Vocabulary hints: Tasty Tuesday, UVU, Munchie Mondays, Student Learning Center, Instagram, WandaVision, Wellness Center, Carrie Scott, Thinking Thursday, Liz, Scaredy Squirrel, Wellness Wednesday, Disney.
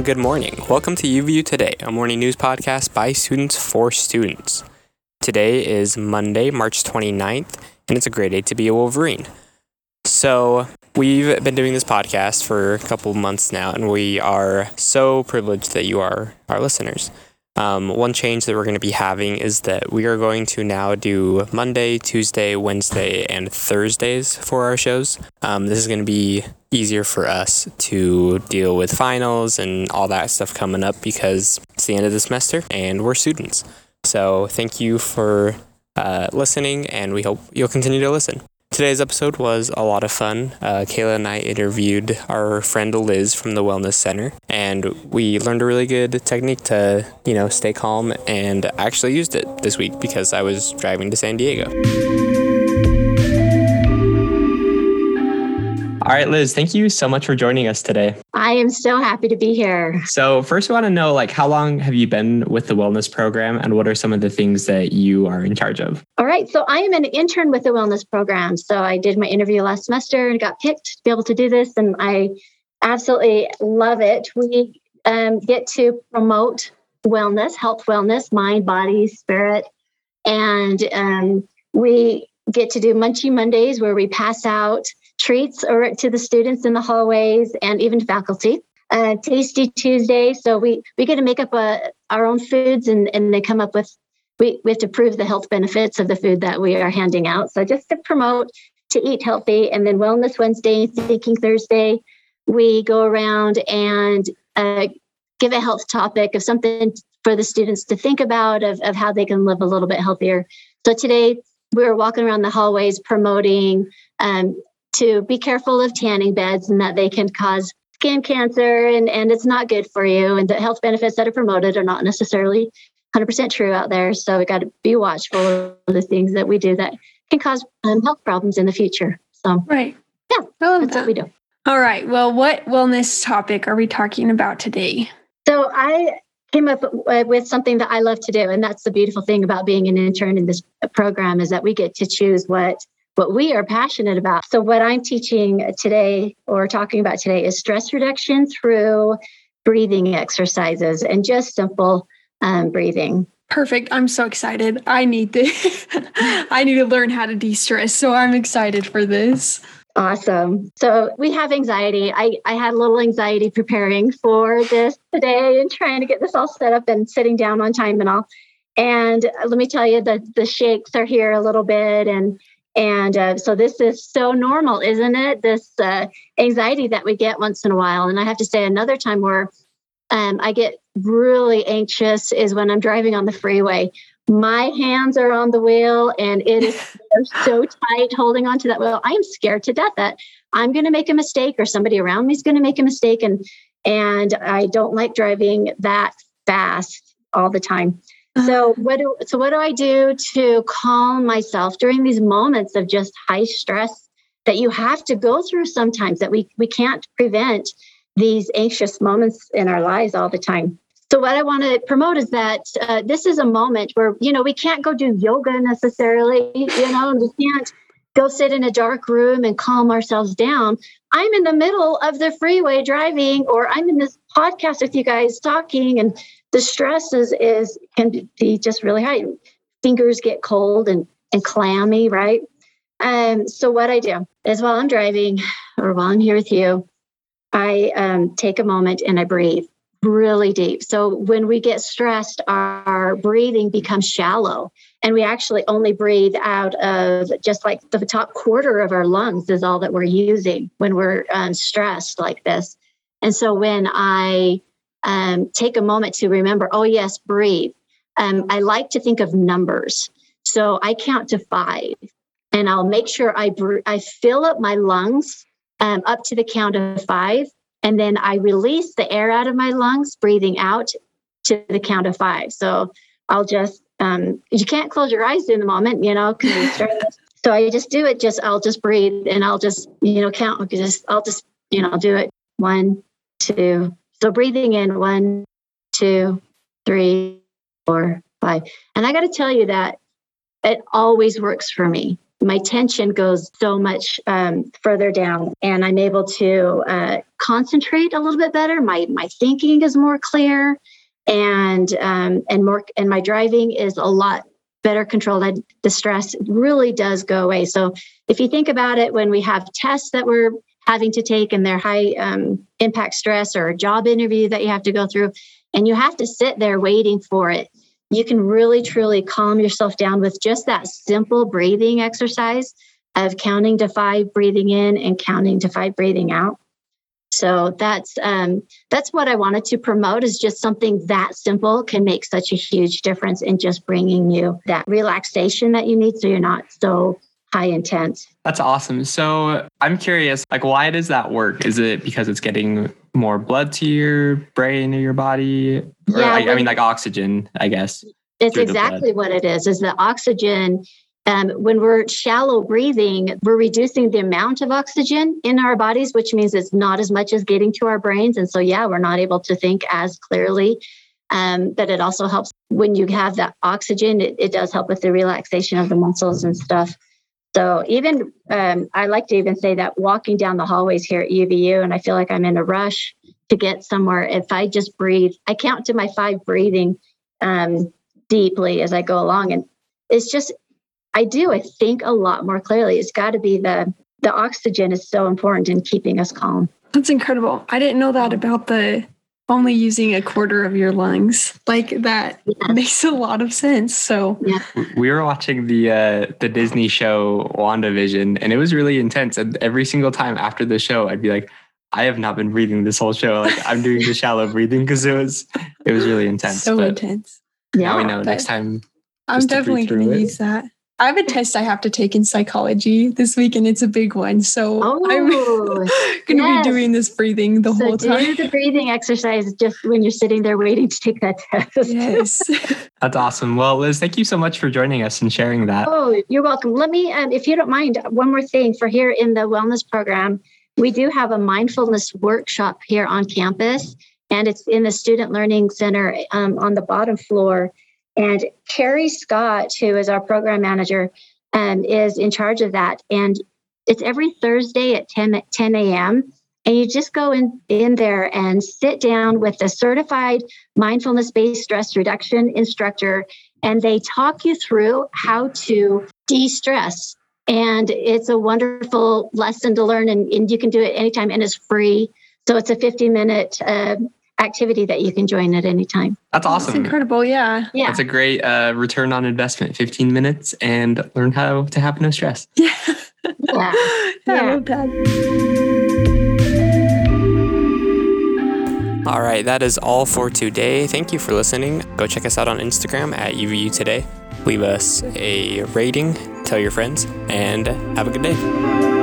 and good morning. Welcome to UVU Today, a morning news podcast by students for students. Today is Monday, March 29th, and it's a great day to be a Wolverine. So we've been doing this podcast for a couple months now, and we are so privileged that you are our listeners. One change that we're going to be having is that we are going to now do Monday, Tuesday, Wednesday, and Thursdays for our shows. This is going to be easier for us to deal with finals and all that stuff coming up because it's the end of the semester and we're students. So thank you for listening, and we hope you'll continue to listen. Today's episode was a lot of fun. Kayla and I interviewed our friend Liz from the Wellness Center, and we learned a really good technique to, stay calm, and actually used it this week because I was driving to San Diego. All right, Liz, thank you so much for joining us today. I am so happy to be here. So first, we want to know, how long have you been with the wellness program, and what are some of the things that you are in charge of? All right, so I am an intern with the wellness program. So I did my interview last semester and got picked to be able to do this, and I absolutely love it. We get to promote wellness, health, wellness, mind, body, spirit, and we get to do Munchie Mondays, where we pass out treats or to the students in the hallways and even faculty. Tasty Tuesday, so we get to make up our own foods, and they come up with, we have to prove the health benefits of the food that we are handing out. So just to promote to eat healthy. And then Wellness Wednesday, Thinking Thursday, we go around and give a health topic of something for the students to think about of how they can live a little bit healthier. So today we were walking around the hallways promoting to be careful of tanning beds and that they can cause skin cancer and it's not good for you. And the health benefits that are promoted are not necessarily 100% true out there. So we got to be watchful of the things that we do that can cause health problems in the future. So, right. Yeah, that's what we do. All right. Well, what wellness topic are we talking about today? So I came up with something that I love to do. And that's the beautiful thing about being an intern in this program, is that we get to choose what we are passionate about. So what I'm teaching today or talking about today is stress reduction through breathing exercises and just simple breathing. Perfect. I'm so excited. I need to learn how to de-stress. So I'm excited for this. Awesome. So we have anxiety. I had a little anxiety preparing for this today and trying to get this all set up and sitting down on time and all. And let me tell you that the shakes are here a little bit, and so this is so normal, isn't it? This anxiety that we get once in a while. And I have to say, another time where I get really anxious is when I'm driving on the freeway. My hands are on the wheel and it is so tight holding onto that wheel. I am scared to death that I'm going to make a mistake or somebody around me is going to make a mistake. And I don't like driving that fast all the time. So what do I do to calm myself during these moments of just high stress that you have to go through sometimes, that we can't prevent these anxious moments in our lives all the time? So what I want to promote is that this is a moment where, we can't go do yoga necessarily, and we can't go sit in a dark room and calm ourselves down. I'm in the middle of the freeway driving, or I'm in this podcast with you guys talking, and the stress can be just really high. Fingers get cold and clammy, right? So what I do is while I'm driving or while I'm here with you, I take a moment and I breathe really deep. So when we get stressed, our breathing becomes shallow, and we actually only breathe out of just like the top quarter of our lungs is all that we're using when we're stressed like this. And so when I take a moment to remember, oh yes, breathe. I like to think of numbers. So I count to 5 and I'll make sure I fill up my lungs up to the count of 5. And then I release the air out of my lungs, breathing out to the count of 5. So I'll just, you can't close your eyes in the moment, cause you're stressed. So I just do it. I'll just breathe and I'll just, count. I'll just, do it. 1, 2, so breathing in 1, 2, 3, 4, 5. And I got to tell you that it always works for me. my tension goes so much further down, and I'm able to concentrate a little bit better. My thinking is more clear, and my driving is a lot better controlled. The stress really does go away. So if you think about it, when we have tests that we're having to take and they're high impact stress, or a job interview that you have to go through, and you have to sit there waiting for it, you can really, truly calm yourself down with just that simple breathing exercise of counting to 5, breathing in, and counting to 5, breathing out. So that's what I wanted to promote, is just something that simple can make such a huge difference in just bringing you that relaxation that you need, so you're not so high intense. That's awesome. So I'm curious, why does that work? Is it because it's getting more blood to your brain or your body? Or yeah, oxygen, I guess. It's exactly what it is the oxygen. When we're shallow breathing, we're reducing the amount of oxygen in our bodies, which means it's not as much as getting to our brains. And so, we're not able to think as clearly. But it also helps when you have that oxygen. It does help with the relaxation of the muscles and stuff. So even, I like to even say that walking down the hallways here at UVU, and I feel like I'm in a rush to get somewhere, if I just breathe, I count to my 5 breathing deeply as I go along. And it's just, I think a lot more clearly. It's got to be the oxygen is so important in keeping us calm. That's incredible. I didn't know that about the only using a quarter of your lungs. That makes a lot of sense. So we were watching the Disney show WandaVision, and it was really intense. And every single time after the show, I'd be like, I have not been breathing this whole show. I'm doing the shallow breathing because it was really intense. So intense. Yeah. We know next time. I'm definitely going to use that. I have a test I have to take in psychology this week, and it's a big one. So I'm going to be doing this breathing the whole time. Do the breathing exercise just when you're sitting there waiting to take that test. Yes. That's awesome. Well, Liz, thank you so much for joining us and sharing that. Oh, you're welcome. Let me, if you don't mind, one more thing. For here in the wellness program, we do have a mindfulness workshop here on campus, and it's in the Student Learning Center on the bottom floor. And Carrie Scott, who is our program manager, is in charge of that. And it's every Thursday at 10 a.m. And you just go in there and sit down with a certified mindfulness-based stress reduction instructor. And they talk you through how to de-stress. And it's a wonderful lesson to learn. And you can do it anytime. And it's free. So it's a 50-minute activity that you can join at any time. That's awesome. That's incredible. Yeah. That's a great return on investment. 15 minutes and learn how to have no stress. Yeah. I love that. All right. That is all for today. Thank you for listening. Go check us out on Instagram at UVU Today. Leave us a rating, tell your friends, and have a good day.